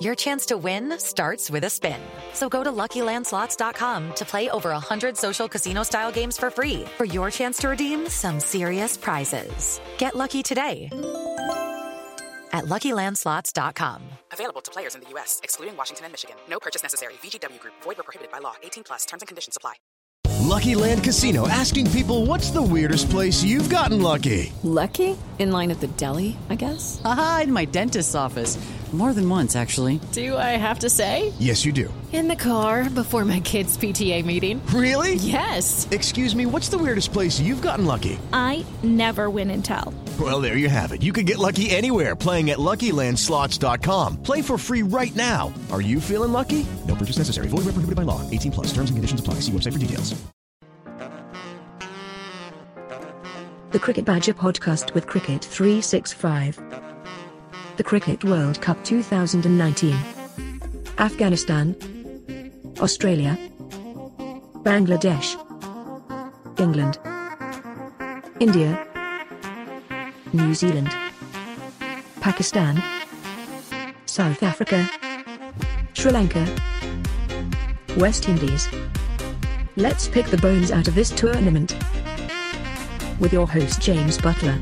your chance to win starts with a spin. So go to LuckyLandSlots.com to play over 100 social casino-style games for free for your chance to redeem some serious prizes. Get lucky today at LuckyLandSlots.com. Available to players in the U.S., excluding Washington and Michigan. No purchase necessary. VGW Group. Void where prohibited by law. 18 plus. Terms and conditions apply. Lucky Land Casino, asking people, what's the weirdest place you've gotten lucky? Lucky? In line at the deli, I guess? Aha, in my dentist's office. More than once, actually. Do I have to say? Yes, you do. In the car before my kids' PTA meeting. Really? Yes. Excuse me, what's the weirdest place you've gotten lucky? I never win and tell. Well, there you have it. You can get lucky anywhere, playing at LuckyLandSlots.com. Play for free right now. Are you feeling lucky? No purchase necessary. Void where prohibited by law. 18 plus. Terms and conditions apply. See website for details. The Cricket Badger podcast with Cricket 365. The Cricket World Cup 2019. Afghanistan, Australia, Bangladesh, England, India, New Zealand, Pakistan, South Africa, Sri Lanka, West Indies. Let's pick the bones out of this tournament. With your host James Butler,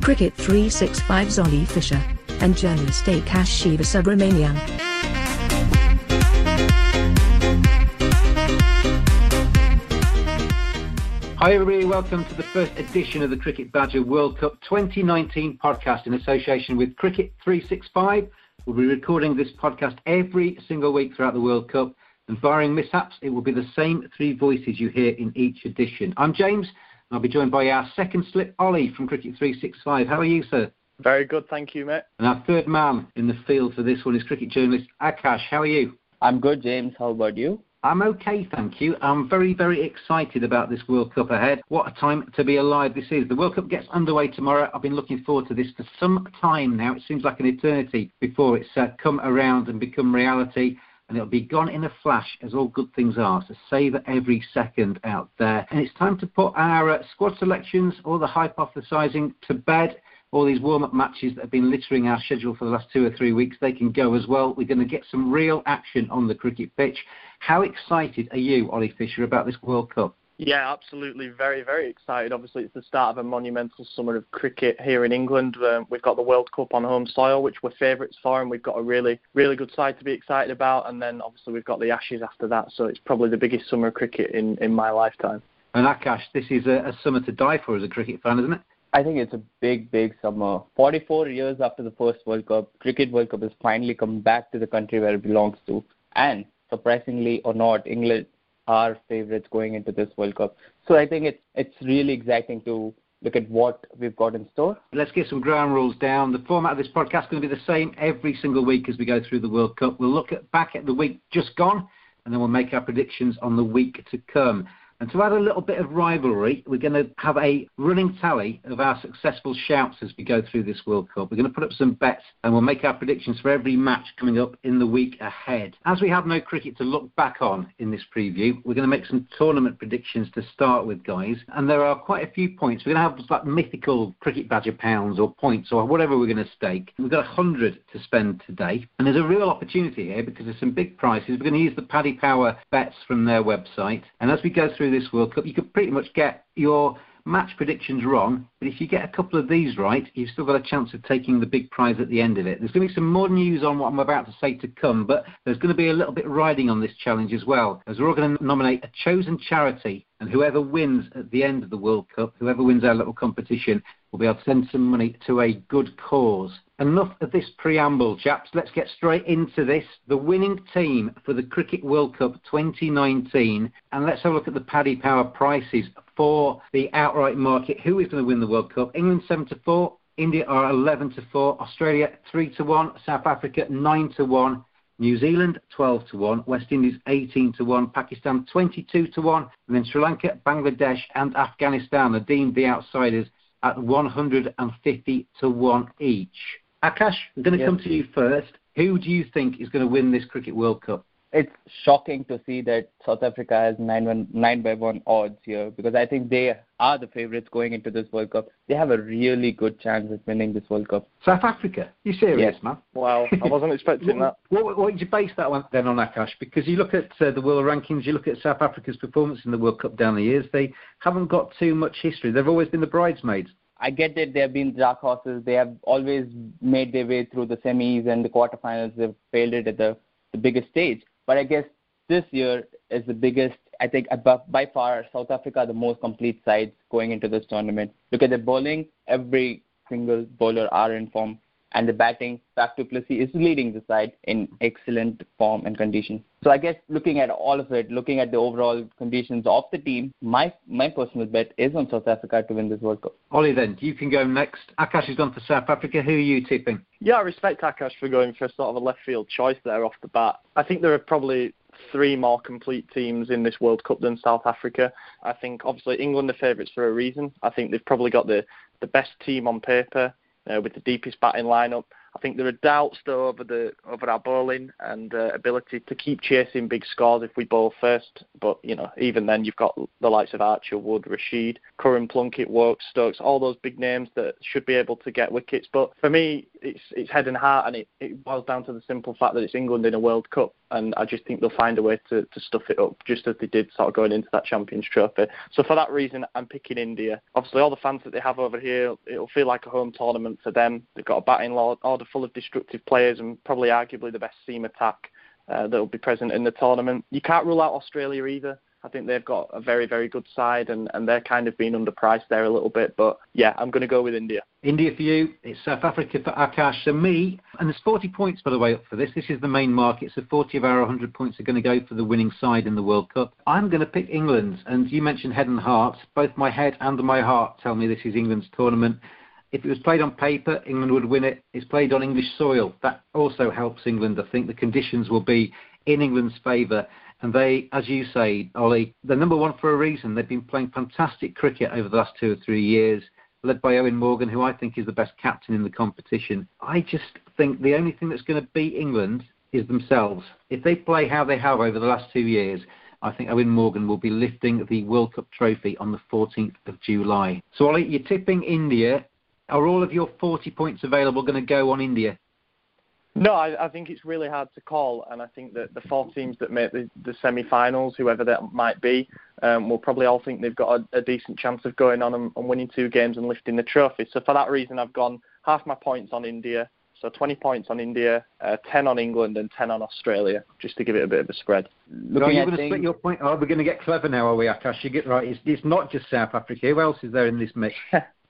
Cricket 365's Zali Fisher, and journalist Aakash Shiva Subramanian. Hi everybody, welcome to the first edition of the Cricket Badger World Cup 2019 podcast in association with Cricket 365. We'll be recording this podcast every single week throughout the World Cup, and barring mishaps, it will be the same three voices you hear in each edition. I'm James, and I'll be joined by our second slip, Ollie from Cricket 365. How are you, sir? Very good, thank you, mate. And our third man in the field for this one is cricket journalist Aakash. How are you? I'm good, James. How about you? I'm okay, thank you. I'm very, very excited about this World Cup ahead. What a time to be alive this is. The World Cup gets underway tomorrow. I've been looking forward to this for some time now. It seems like an eternity before it's come around and become reality. And it'll be gone in a flash, as all good things are. So savour every second out there. And it's time to put our squad selections, all the hypothesising, to bed. All these warm-up matches that have been littering our schedule for the last 2 or 3 weeks, they can go as well. We're going to get some real action on the cricket pitch. How excited are you, Ollie Fisher, about this World Cup? Yeah, absolutely. Very, very excited. Obviously, it's the start of a monumental summer of cricket here in England. We've got the World Cup on home soil, which we're favourites for, and we've got a really, really good side to be excited about. And then, obviously, we've got the Ashes after that, so it's probably the biggest summer of cricket in my lifetime. And Aakash, this is a summer to die for as a cricket fan, isn't it? I think it's a big, big summer. 44 years after the first World Cup, Cricket World Cup has finally come back to the country where it belongs to. And surprisingly or not, England are favourites going into this World Cup. So I think it's really exciting to look at what we've got in store. Let's get some ground rules down. The format of this podcast is going to be the same every single week as we go through the World Cup. We'll look back at the week just gone, and then we'll make our predictions on the week to come. And to add a little bit of rivalry, we're going to have a running tally of our successful shouts as we go through this World Cup. We're going to put up some bets and we'll make our predictions for every match coming up in the week ahead. As we have no cricket to look back on in this preview, we're going to make some tournament predictions to start with, guys. And there are quite a few points. We're going to have like mythical cricket badger pounds or points or whatever we're going to stake. We've got 100 to spend today. And there's a real opportunity here because there's some big prices. We're going to use the Paddy Power bets from their website. And as we go through this World Cup, you could pretty much get your match predictions wrong, but if you get a couple of these right, you've still got a chance of taking the big prize at the end of it. There's going to be some more news on what I'm about to say to come, but there's going to be a little bit riding on this challenge as well, as we're all going to nominate a chosen charity And whoever wins at the end of the World Cup, whoever wins our little competition, will be able to send some money to a good cause. Enough of this preamble, chaps. Let's get straight into this. The winning team for the Cricket World Cup 2019. And let's have a look at the Paddy Power prices for the outright market. Who is going to win the World Cup? England 7-4, India are 11-4, Australia 3-1, South Africa 9-1. New Zealand 12-1, West Indies 18-1, Pakistan 22-1, and then Sri Lanka, Bangladesh and Afghanistan are deemed the outsiders at 150-1 each. Aakash, I'm going to come to you first. Who do you think is going to win this Cricket World Cup? It's shocking to see that South Africa has 9 by 1 odds here, because I think they are the favourites going into this World Cup. They have a really good chance of winning this World Cup. South Africa? You serious, man? Wow, I wasn't expecting that. What did you base that one then on, Aakash? Because you look at the world rankings, you look at South Africa's performance in the World Cup down the years, they haven't got too much history. They've always been the bridesmaids. I get that they have been dark horses. They have always made their way through the semis and the quarterfinals. They've failed it at the biggest stage. But I guess this year is the biggest. I think by far South Africa are the most complete sides going into this tournament. Look at the bowling. Every single bowler are in form. And the batting, Pat Cummins is leading the side in excellent form and condition. So I guess looking at all of it, looking at the overall conditions of the team, my personal bet is on South Africa to win this World Cup. Ollie, then, you can go next. Aakash has gone for South Africa. Who are you tipping? Yeah, I respect Aakash for going for a sort of a left field choice there off the bat. I think there are probably three more complete teams in this World Cup than South Africa. I think, obviously, England are favourites for a reason. I think they've probably got the best team on paper. With the deepest batting lineup. I think there are doubts though over our bowling and ability to keep chasing big scores if we bowl first. But you know, even then you've got the likes of Archer, Wood, Rashid, Curran, Plunkett, Wokes, Stokes, all those big names that should be able to get wickets. But for me, it's head and heart, and it boils down to the simple fact that it's England in a World Cup, and I just think they'll find a way to stuff it up, just as they did sort of going into that Champions Trophy. So for that reason, I'm picking India. Obviously, all the fans that they have over here, it'll feel like a home tournament for them. They've got a batting order full of destructive players and probably arguably the best seam attack that'll be present in the tournament. You can't rule out Australia either. I think they've got a very, very good side, and they're kind of being underpriced there a little bit. But, yeah, I'm going to go with India. India for you. It's South Africa for Aakash and me. And there's 40 points, by the way, up for this. This is the main market, so 40 of our 100 points are going to go for the winning side in the World Cup. I'm going to pick England. And you mentioned head and heart. Both my head and my heart tell me this is England's tournament. If it was played on paper, England would win it. It's played on English soil. That also helps England, I think. The conditions will be in England's favour. And they, as you say, Ollie, they're number one for a reason. They've been playing fantastic cricket over the last 2 or 3 years, led by Eoin Morgan, who I think is the best captain in the competition. I just think the only thing that's going to beat England is themselves. If they play how they have over the last 2 years, I think Eoin Morgan will be lifting the World Cup trophy on the 14th of July. So, Ollie, you're tipping India. Are all of your 40 points available going to go on India? No, I think it's really hard to call, and I think that the four teams that make the semi-finals, whoever that might be, will probably all think they've got a decent chance of going on and winning 2 games and lifting the trophy. So for that reason, I've gone half my points on India, so 20 points on India, 10 on England and 10 on Australia, just to give it a bit of a spread. Are you going to split your point? Oh, we're going to get clever now, are we, Aakash? You get right. It's not just South Africa. Who else is there in this mix?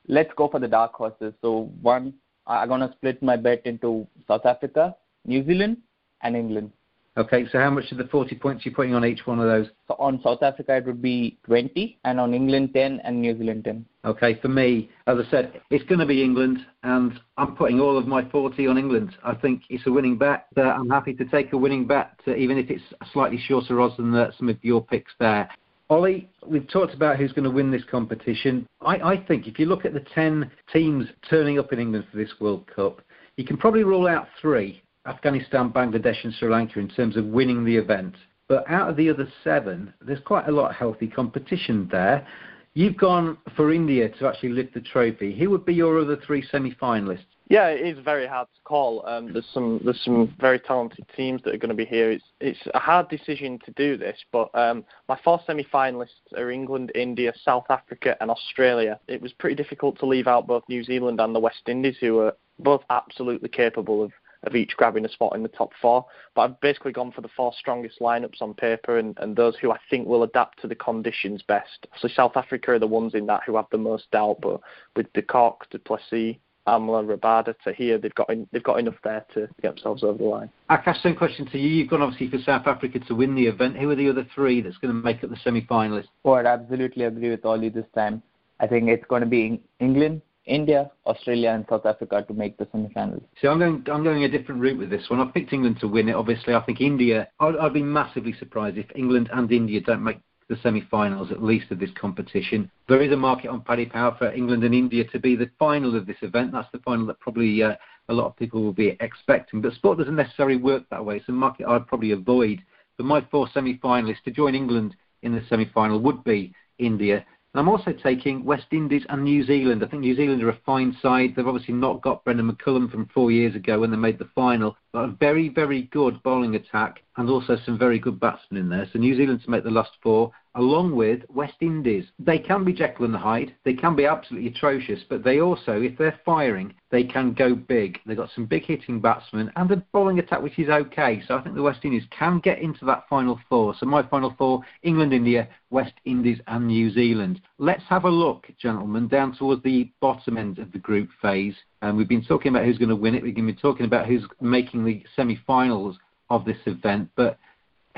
Let's go for the dark horses. So one, I'm going to split my bet into South Africa, New Zealand, and England. Okay, so how much of the 40 points you're putting on each one of those? So on South Africa, it would be 20, and on England, 10, and New Zealand, 10. Okay, for me, as I said, it's going to be England, and I'm putting all of my 40 on England. I think it's a winning bet. I'm happy to take a winning bet, even if it's slightly shorter odds than some of your picks there. Ollie, we've talked about who's going to win this competition. I think if you look at the 10 teams turning up in England for this World Cup, you can probably rule out 3, Afghanistan, Bangladesh and Sri Lanka, in terms of winning the event. But out of the other 7, there's quite a lot of healthy competition there. You've gone for India to actually lift the trophy. Who would be your other 3 semi-finalists? Yeah, it is very hard to call. There's some very talented teams that are going to be here. It's a hard decision to do this, but my 4 semi-finalists are England, India, South Africa and Australia. It was pretty difficult to leave out both New Zealand and the West Indies, who are both absolutely capable of of each grabbing a spot in the top four. But I've basically gone for the four strongest lineups on paper and those who I think will adapt to the conditions best. So South Africa are the ones in that who have the most doubt, but with De Kock, Du Plessis, Amla, Rabada, Tahir, they've got enough there to get themselves over the line. Aakash, same question to you. You've gone obviously for South Africa to win the event. Who are the other three that's going to make up the semi-finalists? Oh, I'd absolutely agree with Ollie this time. I think it's going to be England, India, Australia and South Africa to make the semi-finals. See, I'm going a different route with this one. I've picked England to win it, obviously. I think India, I'd be massively surprised if England and India don't make the semi-finals, at least, of this competition. There is a market on Paddy Power for England and India to be the final of this event. That's the final that probably a lot of people will be expecting. But sport doesn't necessarily work that way. It's a market I'd probably avoid. But my four semi-finalists to join England in the semi-final would be India. And I'm also taking West Indies and New Zealand. I think New Zealand are a fine side. They've obviously not got Brendan McCullum from 4 years ago when they made the final. But a very, very good bowling attack and also some very good batsmen in there. So New Zealand to make the last four, along with West Indies. They can be Jekyll and Hyde. They can be absolutely atrocious, but they also, if they're firing, they can go big. They've got some big hitting batsmen and a bowling attack which is okay. So I think the West Indies can get into that final four. So my final four, England, India, West Indies and New Zealand. Let's have a look, gentlemen, down towards the bottom end of the group phase. And we've been talking about who's going to win it. We've been talking about who's making the semi-finals of this event. But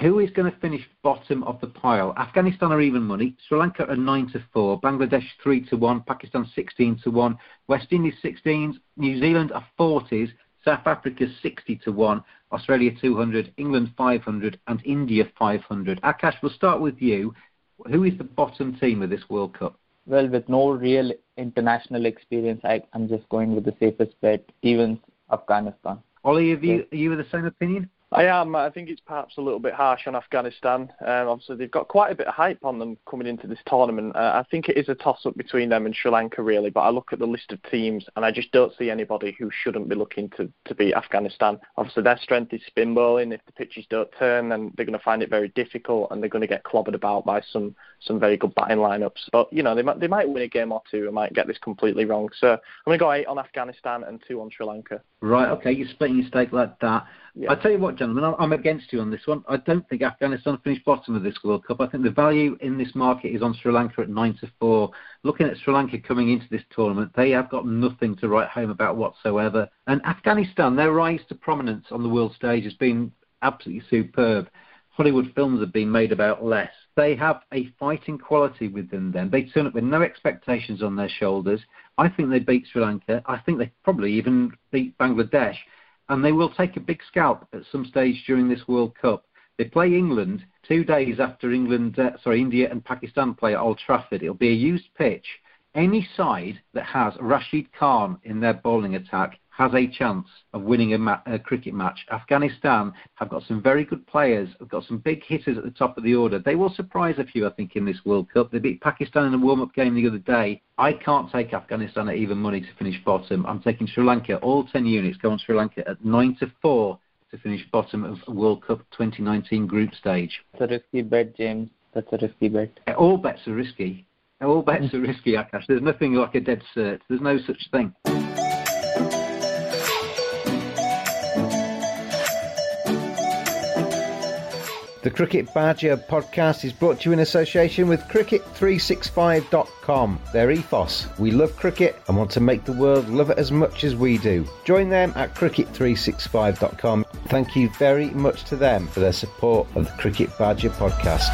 who is going to finish bottom of the pile? Afghanistan are even money. Sri Lanka are 9-4. Bangladesh 3-1. Pakistan 16-1. West Indies 16s. New Zealand are 40s. South Africa 60-1. Australia 200. England 500. And India 500. Aakash, we'll start with you. Who is the bottom team of this World Cup? Well, with no real international experience, I'm just going with the safest bet, even Afghanistan. Ollie, are you of the same opinion? I am. I think it's perhaps a little bit harsh on Afghanistan. Obviously, they've got quite a bit of hype on them coming into this tournament. I think it is a toss-up between them and Sri Lanka, really. But I look at the list of teams and I just don't see anybody who shouldn't be looking to beat Afghanistan. Obviously, their strength is spin bowling. If the pitches don't turn, then they're going to find it very difficult and they're going to get clobbered about by some very good batting lineups. But, you know, they might win a game or two and might get this completely wrong. So I'm going to go 8 on Afghanistan and 2 on Sri Lanka. Right, OK, you're splitting your stake like that. Yeah. I tell you what, gentlemen, I'm against you on this one. I don't think Afghanistan finished bottom of this World Cup. I think the value in this market is on Sri Lanka at 9-4. Looking at Sri Lanka coming into this tournament, they have got nothing to write home about whatsoever. And Afghanistan, their rise to prominence on the world stage has been absolutely superb. Hollywood films have been made about less. They have a fighting quality within them. They turn up with no expectations on their shoulders. I think they beat Sri Lanka. I think they probably even beat Bangladesh. And they will take a big scalp at some stage during this World Cup. They play England 2 days after India and Pakistan play at Old Trafford. It'll be a used pitch. Any side that has Rashid Khan in their bowling attack has a chance of winning a cricket match. Afghanistan have got some very good players, have got some big hitters at the top of the order. They will surprise a few, I think, in this World Cup. They beat Pakistan in a warm-up game the other day. I can't take Afghanistan at even money to finish bottom. I'm taking Sri Lanka, all 10 units go on Sri Lanka at 9-4 to finish bottom of World Cup 2019 group stage. That's a risky bet, James. That's a risky bet. All bets are risky. All bets are risky, Aakash. There's nothing like a dead cert. There's no such thing. The Cricket Badger podcast is brought to you in association with Cricket365.com. Their ethos: we love cricket and want to make the world love it as much as we do. Join them at Cricket365.com. Thank you very much to them for their support of the Cricket Badger podcast.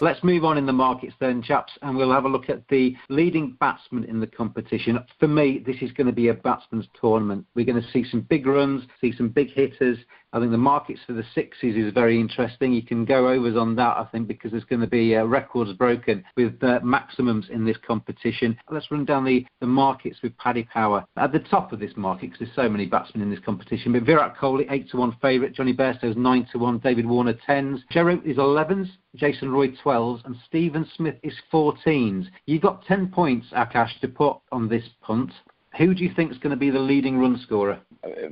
Let's move on in the markets then, chaps, and we'll have a look at the leading batsman in the competition. For me, this is going to be a batsman's tournament. We're going to see some big runs, see some big hitters. I think the markets for the sixes is very interesting. You can go overs on that, I think, because there's going to be records broken with maximums in this competition. Let's run down the markets with Paddy Power. At the top of this market, because there's so many batsmen in this competition, but Virat Kohli, 8-1 favourite. Johnny Bairstow is 9-1. David Warner, 10s. Joe Root is 11s. Jason Roy, 12s, and Stephen Smith is 14s. You've got 10 points, Aakash, to put on this punt. Who do you think is going to be the leading run scorer?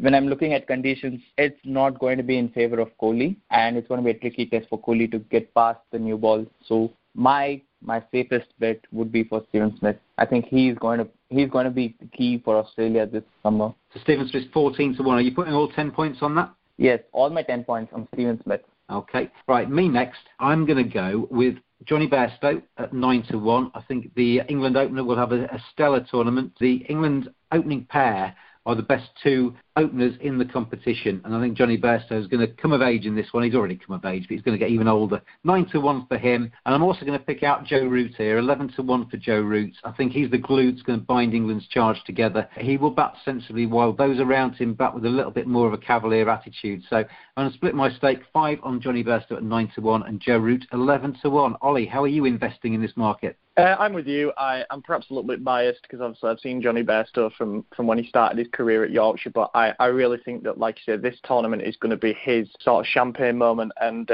When I'm looking at conditions, it's not going to be in favour of Kohli, and it's going to be a tricky test for Kohli to get past the new ball. So my my safest bet would be for Stephen Smith. I think he's going to be the key for Australia this summer. So Stephen Smith's 14-1. Are you putting all 10 points on that? Yes, all my 10 points on Stephen Smith. Okay. Right, me next. I'm going to go with Johnny Bairstow at 9-1. I think the England opener will have a stellar tournament. The England opening pair are the best two openers in the competition, and I think Johnny Bairstow is going to come of age in this one. He's already come of age, but he's going to get even older. 9-1 for him, and I'm also going to pick out Joe Root here, 11-1 for Joe Root. I think he's the glue that's going to bind England's charge together. He will bat sensibly while those around him bat with a little bit more of a cavalier attitude. So I'm going to split my stake 5 on Johnny Bairstow at 9-1 and Joe Root 11-1. Ollie, how are you investing in this market? I'm with you. I'm perhaps a little bit biased because obviously I've seen Johnny Bairstow from when he started his career at Yorkshire, but I really think that, like you said, this tournament is going to be his sort of champagne moment, and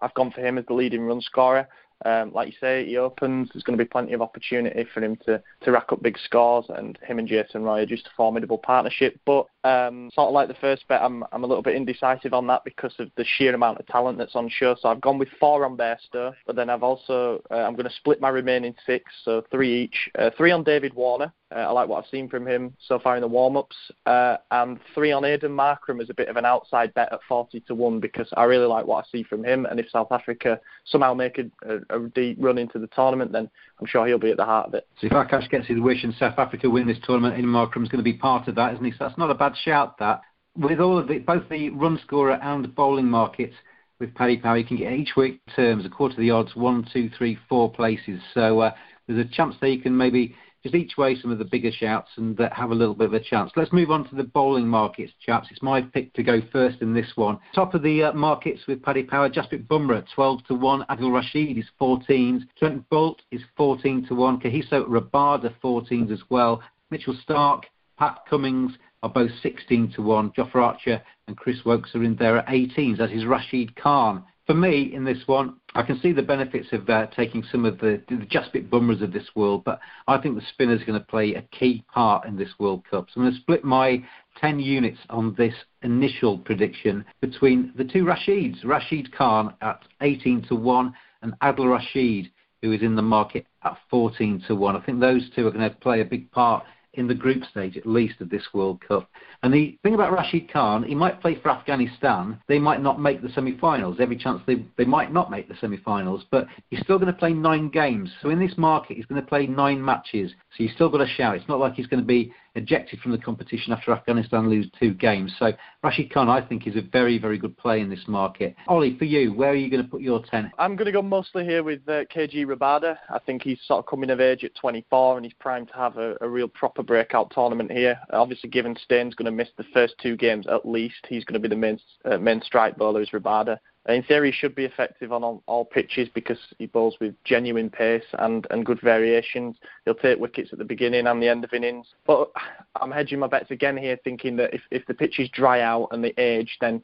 I've gone for him as the leading run scorer. Like you say, he opens. There's going to be plenty of opportunity for him to rack up big scores, and him and Jason Roy are just a formidable partnership. But sort of like the first bet, I'm a little bit indecisive on that because of the sheer amount of talent that's on show. So I've gone with 4 on Bairstow, but then I've also I'm going to split my remaining 6, so 3 each. 3 on David Warner. I like what I've seen from him so far in the warm-ups. And 3 on Aidan Markram as a bit of an outside bet at 40-1 because I really like what I see from him. And if South Africa somehow make a deep run into the tournament, then I'm sure he'll be at the heart of it. So if Aakash gets his wish and South Africa win this tournament, Aidan Markram's going to be part of that, isn't he? So that's not a bad shout, that. With all of the, both the run scorer and bowling markets, with Paddy Power, you can get each week terms, a quarter of the odds, 1, 2, 3, 4 places. So there's a chance there you can maybe... just each way some of the bigger shouts and have a little bit of a chance. Let's move on to the bowling markets, chaps. It's my pick to go first in this one. Top of the markets with Paddy Power, Jasprit Bumrah, 12-1. Adil Rashid is 14s. Trent Bolt is 14-1. Cahiso Rabada, 14s as well. Mitchell Starc, Pat Cummins are both 16-1. Jofra Archer and Chris Wokes are in there at 18s, as is Rashid Khan. For me, in this one, I can see the benefits of taking some of the Jasprit Bumrahs of this world, but I think the spinner's going to play a key part in this World Cup. So I'm going to split my 10 units on this initial prediction between the two Rashids, Rashid Khan at 18-1 and Adil Rashid, who is in the market at 14-1. I think those two are going to play a big part in the group stage, at least, of this World Cup. And the thing about Rashid Khan, he might play for Afghanistan. They might not make the semi-finals. Every chance they might not make the semi-finals, but he's still going to play 9 games. So in this market, he's going to play 9 matches. So he's still got a shout. It's not like he's going to be ejected from the competition after Afghanistan lose 2 games. So Rashid Khan, I think, is a very, very good play in this market. Ollie, for you, where are you going to put your 10? I'm going to go mostly here with KG Rabada. I think he's sort of coming of age at 24 and he's primed to have a real proper breakout tournament here. Obviously, given Stain's going to miss the first 2 games at least, he's going to be the main strike bowler is Rabada. In theory, he should be effective on all pitches because he bowls with genuine pace and good variations. He'll take wickets at the beginning and the end of innings. But I'm hedging my bets again here, thinking that if the pitches dry out and they age, then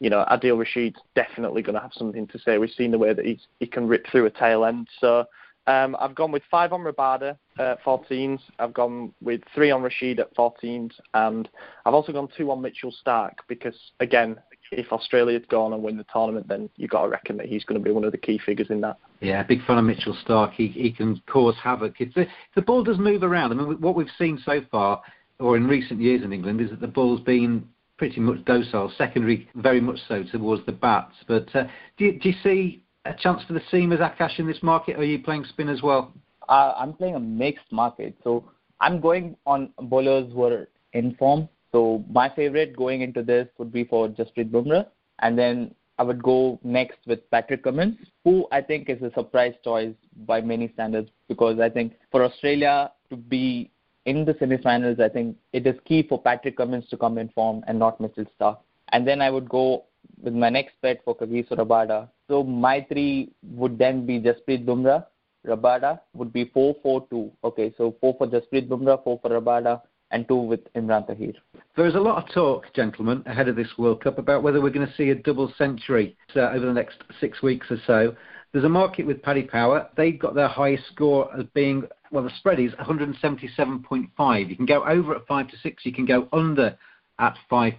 you know Adil Rashid's definitely going to have something to say. We've seen the way that he can rip through a tail end. So I've gone with 5 on Rabada at 14s. I've gone with 3 on Rashid at 14s. And I've also gone 2 on Mitchell Starc because, again, if Australia had gone and win the tournament, then you've got to reckon that he's going to be one of the key figures in that. Yeah, big fan of Mitchell Starc. He can cause havoc. The ball does move around. I mean, what we've seen so far, or in recent years in England, is that the ball's been pretty much docile, secondary very much so towards the bats. But do you see a chance for the seamers, Aakash, in this market, or are you playing spin as well? I'm playing a mixed market. So I'm going on bowlers who are in form. So my favourite going into this would be for Jasprit Bumrah. And then I would go next with Patrick Cummins, who I think is a surprise choice by many standards because I think for Australia to be in the semi-finals, I think it is key for Patrick Cummins to come in form and not Mitchell Starc. And then I would go with my next bet for Cahiso Rabada. So my 3 would then be Jasprit Bumrah. Rabada would be 4-4-2. Okay, so 4 for Jasprit Bumrah, 4 for Rabada, and 2 with Imran Tahir. There is a lot of talk, gentlemen, ahead of this World Cup about whether we're going to see a double century over the next 6 weeks or so. There's a market with Paddy Power. They've got their highest score as being, well, the spread is 177.5. You can go over at 5-6. You can go under at 5-6.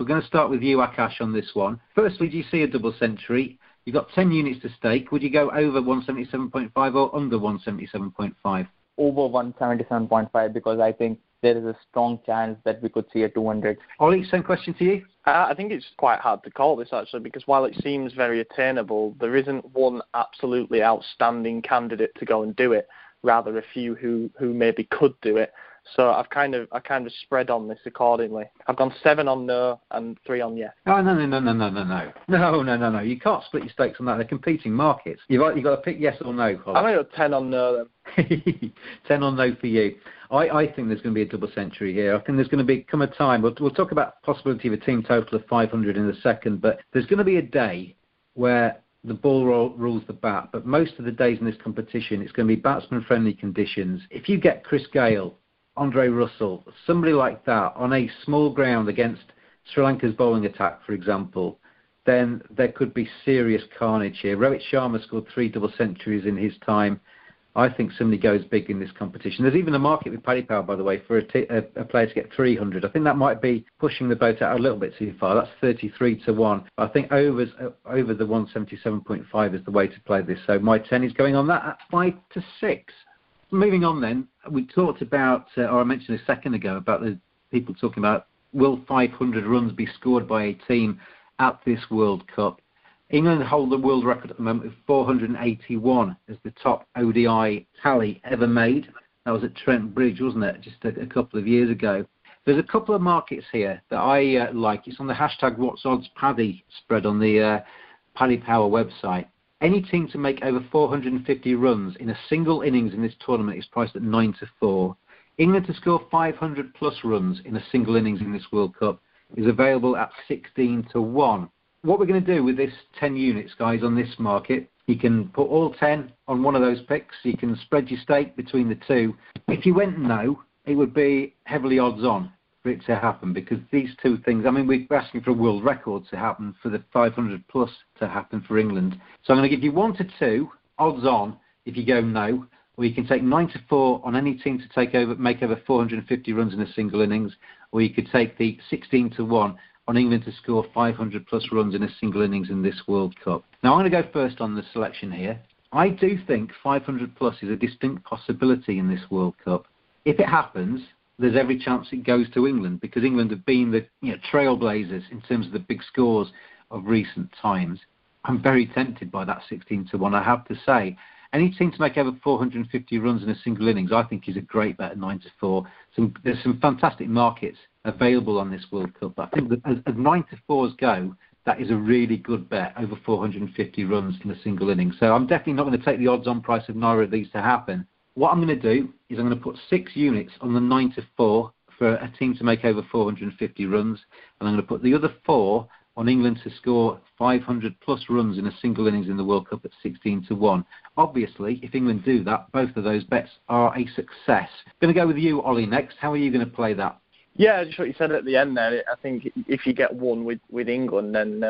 We're going to start with you, Aakash, on this one. Firstly, do you see a double century? You've got 10 units to stake. Would you go over 177.5 or under 177.5? Over 177.5, because I think there is a strong chance that we could see a 200. Ollie, same question to you. I think it's quite hard to call this, actually, because while it seems very attainable, there isn't one absolutely outstanding candidate to go and do it, rather a few who maybe could do it. So I kind of spread on this accordingly. I've gone 7 on no and 3 on yes. Oh, no. You can't split your stakes on that. They're competing markets. You've got to pick yes or no. Colin. I'm going to go 10 on no then. 10 on no for you. I think there's going to be a double century here. I think there's going to come a time. We'll talk about the possibility of a team total of 500 in a second, but there's going to be a day where the ball rules the bat. But most of the days in this competition, it's going to be batsman-friendly conditions. If you get Chris Gayle, Andre Russell, somebody like that, on a small ground against Sri Lanka's bowling attack, for example, then there could be serious carnage here. Rohit Sharma scored 3 double centuries in his time. I think somebody goes big in this competition. There's even a market with Paddy Power, by the way, for a player to get 300. I think that might be pushing the boat out a little bit too far. That's 33-1. I think over the 177.5 is the way to play this. So my 10 is going on that at 5-6. Moving on then, we talked about, or I mentioned a second ago, about the people talking about, will 500 runs be scored by a team at this World Cup? England hold the world record at the moment with 481 as the top ODI tally ever made. That was at Trent Bridge, wasn't it, just a couple of years ago. There's a couple of markets here that I like. It's on the hashtag WhatsOddsPaddy spread on the Paddy Power website. Any team to make over 450 runs in a single innings in this tournament is priced at 9-4. England to score 500 plus runs in a single innings in this World Cup is available at 16-1. What we're going to do with this 10 units, guys, on this market, you can put all 10 on one of those picks. You can spread your stake between the two. If you went no, it would be heavily odds on for it to happen, because these two things, I mean, we're asking for a world record to happen, for the 500 plus to happen for England. So I'm going to give you 1-2 odds on if you go no, or you can take 9-4 on any team to make over 450 runs in a single innings, or you could take the 16-1 on England to score 500 plus runs in a single innings in this World Cup. Now I'm going to go first on the selection here. I do think 500 plus is a distinct possibility in this World Cup. If it happens, there's every chance it goes to England, because England have been the trailblazers in terms of the big scores of recent times. I'm very tempted by that 16-1, I have to say. Any team to make over 450 runs in a single innings, I think, is a great bet at 9-4. There's some fantastic markets available on this World Cup, but I think that as 9-4s go, that is a really good bet, over 450 runs in a single innings. So I'm definitely not going to take the odds-on price of neither of these to happen. What I'm going to do is I'm going to put 6 units on the 9-4 for a team to make over 450 runs, and I'm going to put the other 4 on England to score 500 plus runs in a single innings in the World Cup at 16-1. Obviously, if England do that, both of those bets are a success. I'm going to go with you, Ollie, next. How are you going to play that? Yeah, just what you said at the end there. I think if you get one with England, then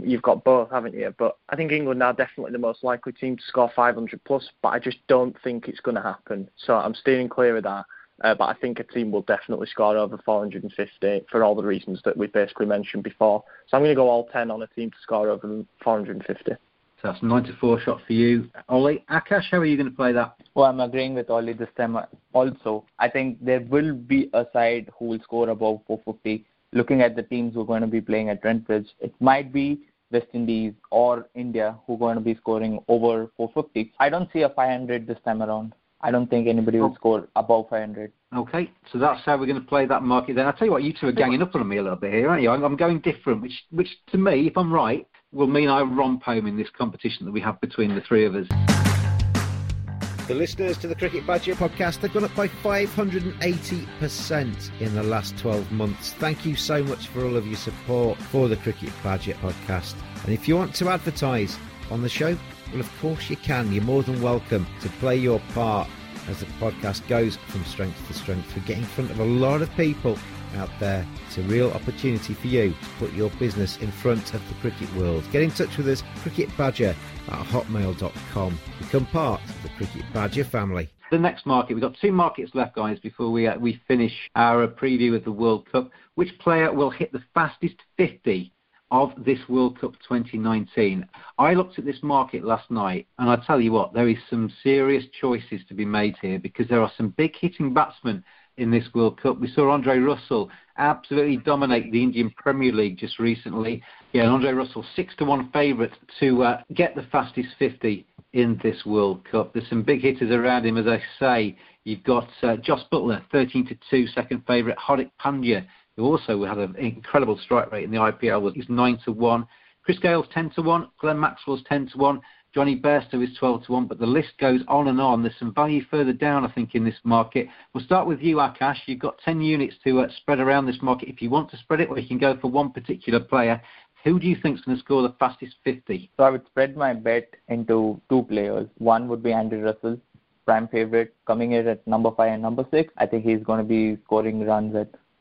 you've got both, haven't you? But I think England are definitely the most likely team to score 500 plus, but I just don't think it's going to happen. So I'm steering clear of that. But I think a team will definitely score over 450 for all the reasons that we basically mentioned before. So I'm going to go all 10 on a team to score over 450. So that's 9-4 shot for you, Ollie. Aakash, how are you going to play that? Well, I'm agreeing with Ollie this time also. I think there will be a side who will score above 450. Looking at the teams who are going to be playing at Trent Bridge, it might be West Indies or India who are going to be scoring over 450. I don't see a 500 this time around. I don't think anybody will score above 500. Okay, so that's how we're going to play that market then. I'll tell you what, you two are ganging up on me a little bit here, aren't you? I'm going different, which to me, if I'm right, will mean I romp home in this competition that we have between the three of us. The listeners to the Cricket Badger podcast have gone up by 580% in the last 12 months. Thank you so much for all of your support for the Cricket Badger podcast. And if you want to advertise on the show, well, of course you can. You're more than welcome to play your part as the podcast goes from strength to strength. We get in front of a lot of people out there. It's a real opportunity for you to put your business in front of the cricket world. Get in touch with us, cricketbadger@hotmail.com. Become part of the Cricket Badger family. The next market, we've got 2 markets left, guys, before we finish our preview of the World Cup. Which player will hit the fastest 50 of this World Cup 2019. I looked at this market last night, and I tell you what, there is some serious choices to be made here, because there are some big hitting batsmen in this World Cup. We saw Andre Russell absolutely dominate the Indian Premier League just recently. Yeah, and Andre Russell 6-1 favourite to get the fastest 50 in this World Cup. There's some big hitters around him, as I say. You've got Jos Buttler, 13-2, second favourite. Hardik Pandya, who also had an incredible strike rate in the IPL, is 9-1. Chris Gale's 10-1. Glenn Maxwell's 10-1. Johnny Bairstow is 12-1. But the list goes on and on. There's some value further down, I think, in this market. We'll start with you, Aakash. You've got 10 units to spread around this market if you want to spread it, or you can go for one particular player. Who do you think is going to score the fastest 50? So I would spread my bet into two players. One would be Andre Russell, prime favourite, coming in at number 5 and number 6. I think he's going to be scoring runs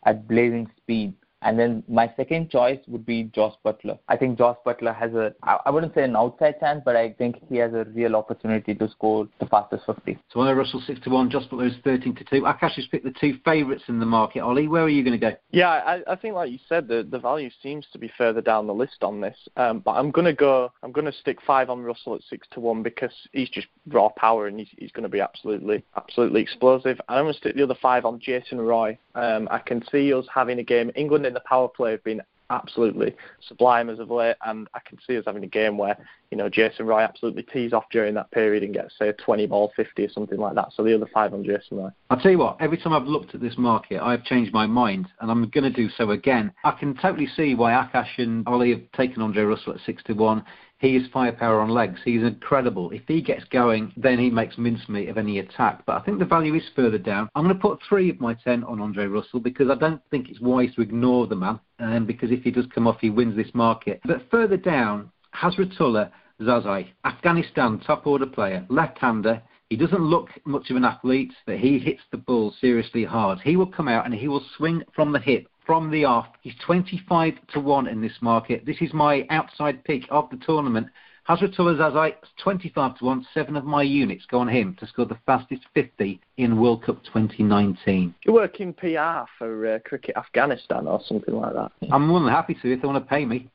at blazing speed. And then my second choice would be Jos Buttler. I think Jos Buttler has I wouldn't say an outside chance, but I think he has a real opportunity to score the fastest 50. So Andre Russell 6-1, Jos Buttler is 13-2. Aakash has picked the two favourites in the market. Ollie, where are you going to go? Yeah, I think, like you said, the value seems to be further down the list on this. But I'm going to stick 5 on Russell at 6-1, because he's just raw power and he's going to be absolutely explosive. And I'm going to stick the other 5 on Jason Roy. I can see us having a game. England in the power play have been absolutely sublime as of late, and I can see us having a game where, you know, Jason Roy absolutely tees off during that period and gets, say, a 20-ball 50 or something like that. So the other 5 on Jason Roy. I'll tell you what, every time I've looked at this market, I've changed my mind, and I'm going to do so again. I can totally see why Aakash and Ollie have taken Andre Russell at 6-1. He is firepower on legs. He's incredible. If he gets going, then he makes mincemeat of any attack. But I think the value is further down. I'm going to put 3 of my 10 on Andre Russell, because I don't think it's wise to ignore the man, and because if he does come off, he wins this market. But further down, Hazratullah Zazai, Afghanistan top-order player, left-hander. He doesn't look much of an athlete, but he hits the ball seriously hard. He will come out and he will swing from the hip, from the off. He's 25-1 in this market. This is my outside pick of the tournament. Hazratullah Zazai, 25-1. 7 of my units go on him to score the fastest 50 in World Cup 2019. You're working PR for Cricket Afghanistan or something like that. I'm more than happy to if they want to pay me.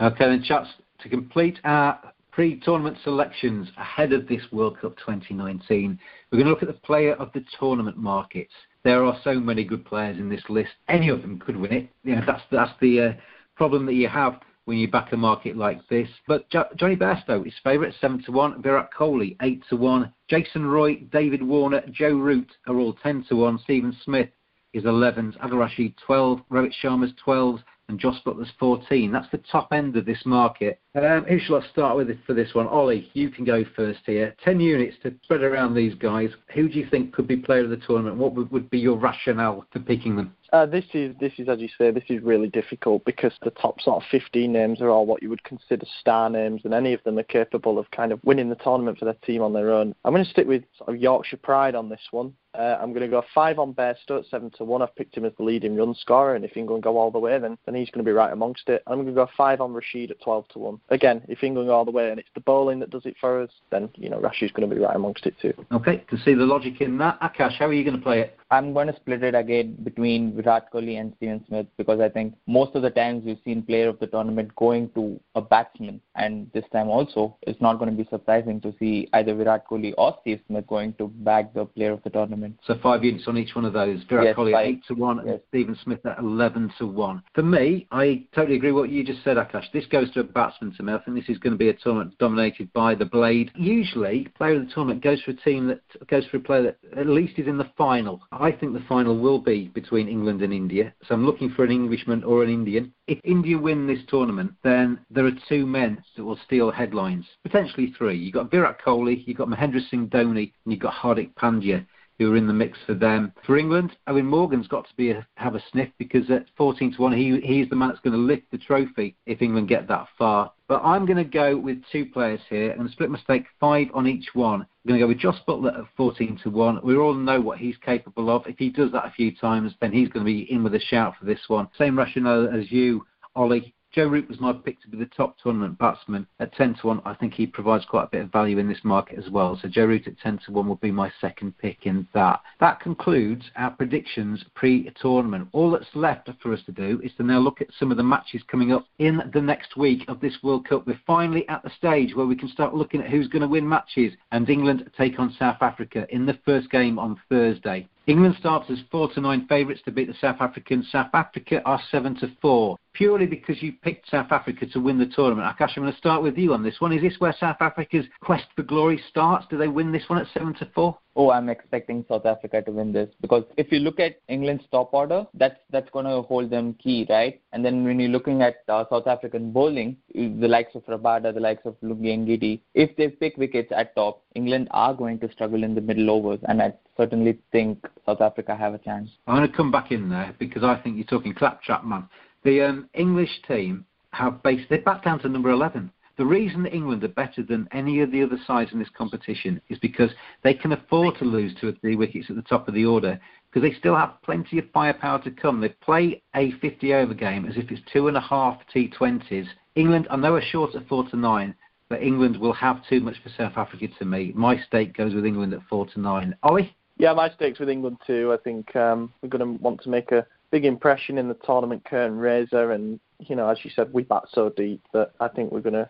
Okay, then, chaps, to complete our pre-tournament selections ahead of this World Cup 2019, we're going to look at the player of the tournament markets. There are so many good players in this list. Any of them could win it. Yeah, that's the problem that you have when you back a market like this. But Johnny Bairstow is favourite, 7-1. Virat Kohli, 8-1. Jason Roy, David Warner, Joe Root are all 10-1. Stephen Smith is 11s. Adil Rashid, 12. Rohit Sharma's 12s. And Jos Butler's 14. That's the top end of this market. Who shall I start with for this one? Ollie, you can go first here. 10 units to spread around these guys. Who do you think could be player of the tournament? What would be your rationale for picking them? This is, as you say, this is really difficult, because the top sort of 15 names are all what you would consider star names, and any of them are capable of kind of winning the tournament for their team on their own. I'm going to stick with sort of Yorkshire pride on this one. I'm going to go 5 on Bairstow at 7-1. I've picked him as the leading run scorer, and if England go all the way, then he's going to be right amongst it. I'm going to go 5 on Rashid at 12-1. Again, if England go all the way and it's the bowling that does it for us, then, you know, Rashid's going to be right amongst it too. Okay, can see the logic in that. Aakash, how are you going to play it? I'm going to split it again between Virat Kohli and Stephen Smith, because I think most of the times we've seen player of the tournament going to a batsman, and this time also it's not going to be surprising to see either Virat Kohli or Steve Smith going to back the player of the tournament. So 5 units on each one of those. Virat Kohli at 8-1 and Stephen Smith at 11-1. For me, I totally agree with what you just said, Aakash. This goes to a batsman to me. I think this is going to be a tournament dominated by the blade. Usually, player of the tournament goes for a team that goes for a player that at least is in the final. I think the final will be between England and India, so I'm looking for an Englishman or an Indian. If India win this tournament, then there are 2 men that will steal headlines, potentially 3. You've got Virat Kohli, you've got Mahendra Singh Dhoni, and you've got Hardik Pandya, who are in the mix for them. For England, Eoin Morgan's got to have a sniff, because at 14-1, he's the man that's going to lift the trophy if England get that far. But I'm going to go with 2 players here and split my stake 5 on each one. I'm going to go with Jos Buttler at 14-1. We all know what he's capable of. If he does that a few times, then he's going to be in with a shout for this one. Same rationale as you, Ollie. Joe Root was my pick to be the top tournament batsman. At 10-1, I think he provides quite a bit of value in this market as well. So Joe Root at 10-1 will be my second pick in that. That concludes our predictions pre-tournament. All that's left for us to do is to now look at some of the matches coming up in the next week of this World Cup. We're finally at the stage where we can start looking at who's going to win matches. And England take on South Africa in the first game on Thursday. England starts as 4-9 favourites to beat the South Africans. South Africa are 7-4. Purely because you picked South Africa to win the tournament, Aakash, I'm going to start with you on this one. Is this where South Africa's quest for glory starts? Do they win this one at 7-4? Oh, I'm expecting South Africa to win this, because if you look at England's top order, that's going to hold them key, right? And then when you're looking at South African bowling, the likes of Rabada, the likes of Lungengidi, if they pick wickets at top, England are going to struggle in the middle overs, and I certainly think South Africa have a chance. I'm going to come back in there because I think you're talking claptrap, man. The English team they're back down to number 11. The reason that England are better than any of the other sides in this competition is because they can afford to lose 2 or 3 wickets at the top of the order, because they still have plenty of firepower to come. They play a 50-over game as if it's 2.5 T20s. England, I know, are short at 4-9, but England will have too much for South Africa to me. My stake goes with England at 4-9. Ollie? Yeah, my stake's with England too. I think we're going to want to make a big impression in the tournament curtain raiser, and you know, as you said, we bat so deep that I think we're gonna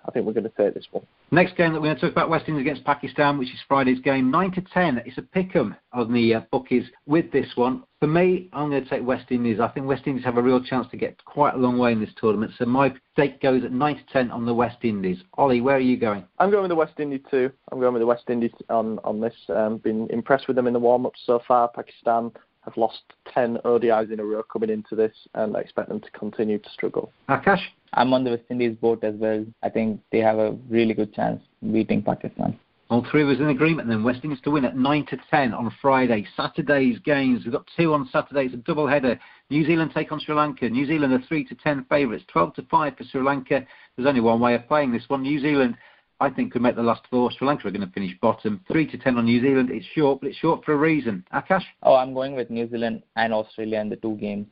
take this one. Next game that we're gonna talk about, West Indies against Pakistan, which is Friday's game, 9-10. It's a pick'em on the bookies with this one. For me, I'm gonna take West Indies. I think West Indies have a real chance to get quite a long way in this tournament. So my stake goes at 9-10 on the West Indies. Ollie, where are you going? I'm going with the West Indies too. I'm going with the West Indies on this. Been impressed with them in the warm-up so far. Pakistan have lost 10 ODIs in a row coming into this, and I expect them to continue to struggle. Aakash? I'm on the West Indies boat as well. I think they have a really good chance beating Pakistan. All three of us in agreement then. West Indies to win at 9-10 on Friday. Saturday's games, we've got 2 on Saturday. It's a double header. New Zealand take on Sri Lanka. New Zealand are 3-10 favourites, 12-5 for Sri Lanka. There's only one way of playing this one. New Zealand, I think, could make the last 4. Sri Lanka are going to finish bottom. 3-10 on New Zealand. It's short, but it's short for a reason. Aakash? Oh, I'm going with New Zealand and Australia in the 2 games.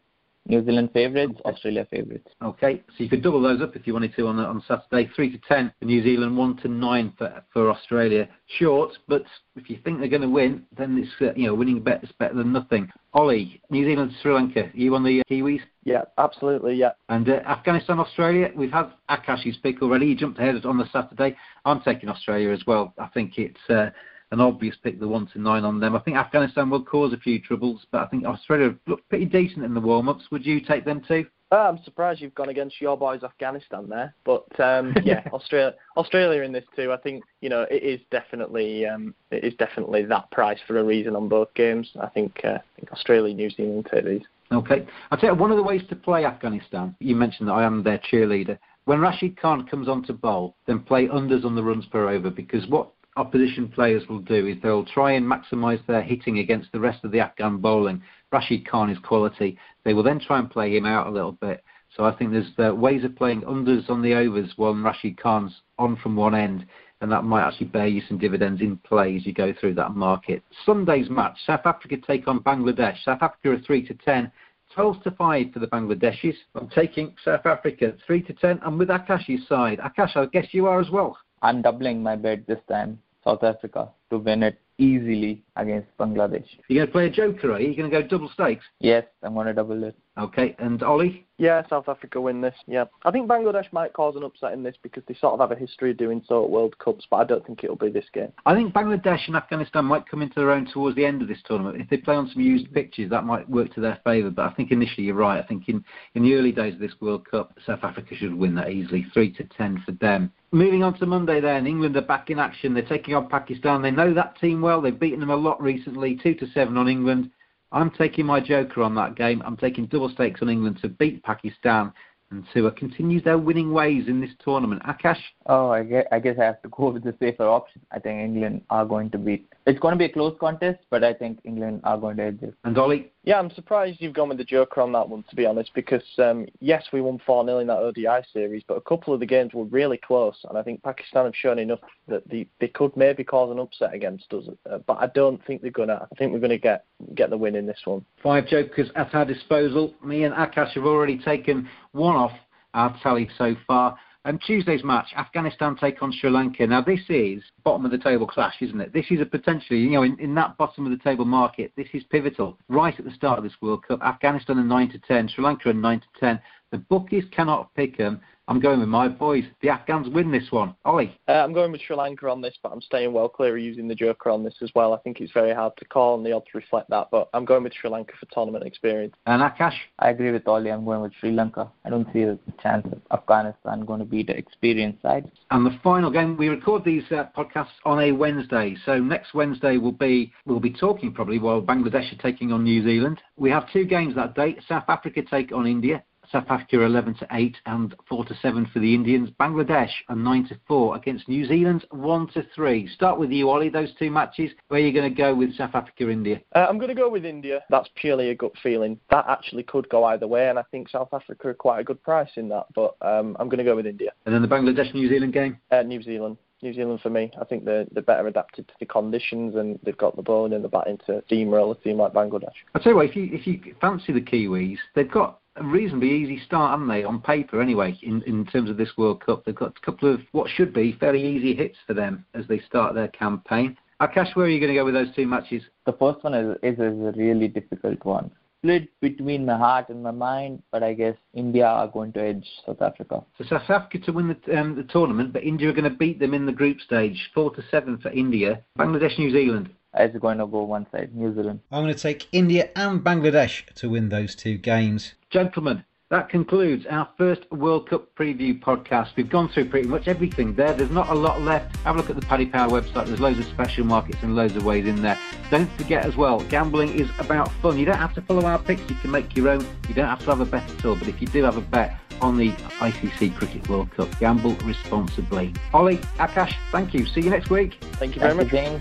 New Zealand favourites, Australia favourites. Okay, so you could double those up if you wanted to on Saturday. 3-10 for New Zealand, 1-9 for Australia. Short, but if you think they're going to win, then it's winning bet is better than nothing. Ollie, New Zealand, Sri Lanka, are you on the Kiwis? Yeah, absolutely, yeah. And Afghanistan, Australia, we've had Akash's pick already. He jumped ahead on the Saturday. I'm taking Australia as well. I think it's an obvious pick, the 1-9 on them. I think Afghanistan will cause a few troubles, but I think Australia looked pretty decent in the warm-ups. Would you take them too? I'm surprised you've gone against your boys Afghanistan there, but Australia in this too. I think it is definitely that price for a reason on both games. I think Australia, New Zealand take these. Okay, I'll tell you one of the ways to play Afghanistan. You mentioned that I am their cheerleader. When Rashid Khan comes on to bowl, then play unders on the runs per over, because what opposition players will do is they'll try and maximise their hitting against the rest of the Afghan bowling. Rashid Khan is quality. They will then try and play him out a little bit. So I think there's ways of playing unders on the overs when Rashid Khan's on from one end, and that might actually bear you some dividends in play as you go through that market. Sunday's match, South Africa take on Bangladesh. South Africa are 3-10. 12-5 for the Bangladeshis. I'm taking South Africa 3-10. I'm with Akash's side. Aakash, I guess you are as well. I'm doubling my bet this time. South Africa to win it easily against Bangladesh. You're going to play a joker, are you? You're going to go double stakes? Yes, I'm going to double it. Okay, and Ollie? Yeah, South Africa win this, yeah. I think Bangladesh might cause an upset in this because they sort of have a history of doing so at World Cups, but I don't think it'll be this game. I think Bangladesh and Afghanistan might come into their own towards the end of this tournament. If they play on some used pitches, that might work to their favour, but I think initially you're right. I think in the early days of this World Cup, South Africa should win that easily, 3-10 for them. Moving on to Monday then, England are back in action. They're taking on Pakistan. They know that team well. They've beaten them a lot recently, 2-7 on England. I'm taking my joker on that game. I'm taking double stakes on England to beat Pakistan and to continue their winning ways in this tournament. Aakash? Oh, I guess I have to go with the safer option. I think England are going to beat. It's going to be a close contest, but I think England are going to edge it. And Ollie? Yeah, I'm surprised you've gone with the joker on that one, to be honest, because, yes, we won 4-0 in that ODI series, but a couple of the games were really close, and I think Pakistan have shown enough that they could maybe cause an upset against us, but I don't think they're going to. I think we're going to get the win in this one. 5 jokers at our disposal. Me and Aakash have already taken one off. tally so far. And Tuesday's match, Afghanistan take on Sri Lanka. Now, this is bottom of the table clash, isn't it? This is a potentially, you know, in that bottom of the table market, this is pivotal. Right at the start of this World Cup, Afghanistan are 9-10, Sri Lanka are 9-10. The bookies cannot pick them. I'm going with my boys. The Afghans win this one. Ollie? I'm going with Sri Lanka on this, but I'm staying well clear of using the joker on this as well. I think it's very hard to call and the odds reflect that, but I'm going with Sri Lanka for tournament experience. And Aakash? I agree with Ollie. I'm going with Sri Lanka. I don't see a chance of Afghanistan going to be the experienced side. And the final game, we record these podcasts on a Wednesday. So next Wednesday we'll be talking probably while Bangladesh are taking on New Zealand. We have two games that day. South Africa take on India. South Africa 11-8 and 4-7 for the Indians. Bangladesh are 9-4 against New Zealand's 1-3. Start with you, Ollie, those two matches. Where are you going to go with South Africa, India? I'm going to go with India. That's purely a gut feeling. That actually could go either way, and I think South Africa are quite a good price in that, but I'm going to go with India. And then the Bangladesh-New Zealand game? New Zealand. New Zealand for me. I think they're better adapted to the conditions and they've got the bowling and the batting to steamroll a team like Bangladesh. I'll tell you what, if you fancy the Kiwis, they've got a reasonably easy start, haven't they, on paper anyway, in terms of this World Cup. They've got a couple of what should be fairly easy hits for them as they start their campaign. Aakash, where are you going to go with those two matches? The first one is a really difficult one. Split between my heart and my mind, but I guess India are going to edge South Africa. So South Africa to win the tournament, but India are going to beat them in the group stage. 4-7 for India. Bangladesh, New Zealand. It's going to go one side, New Zealand. I'm going to take India and Bangladesh to win those two games. Gentlemen, that concludes our first World Cup preview podcast. We've gone through pretty much everything there. There's not a lot left. Have a look at the Paddy Power website. There's loads of special markets and loads of ways in there. Don't forget as well, gambling is about fun. You don't have to follow our picks. You can make your own. You don't have to have a bet at all. But if you do have a bet on the ICC Cricket World Cup, gamble responsibly. Ollie, Aakash, thank you. See you next week. Thank you very much. James.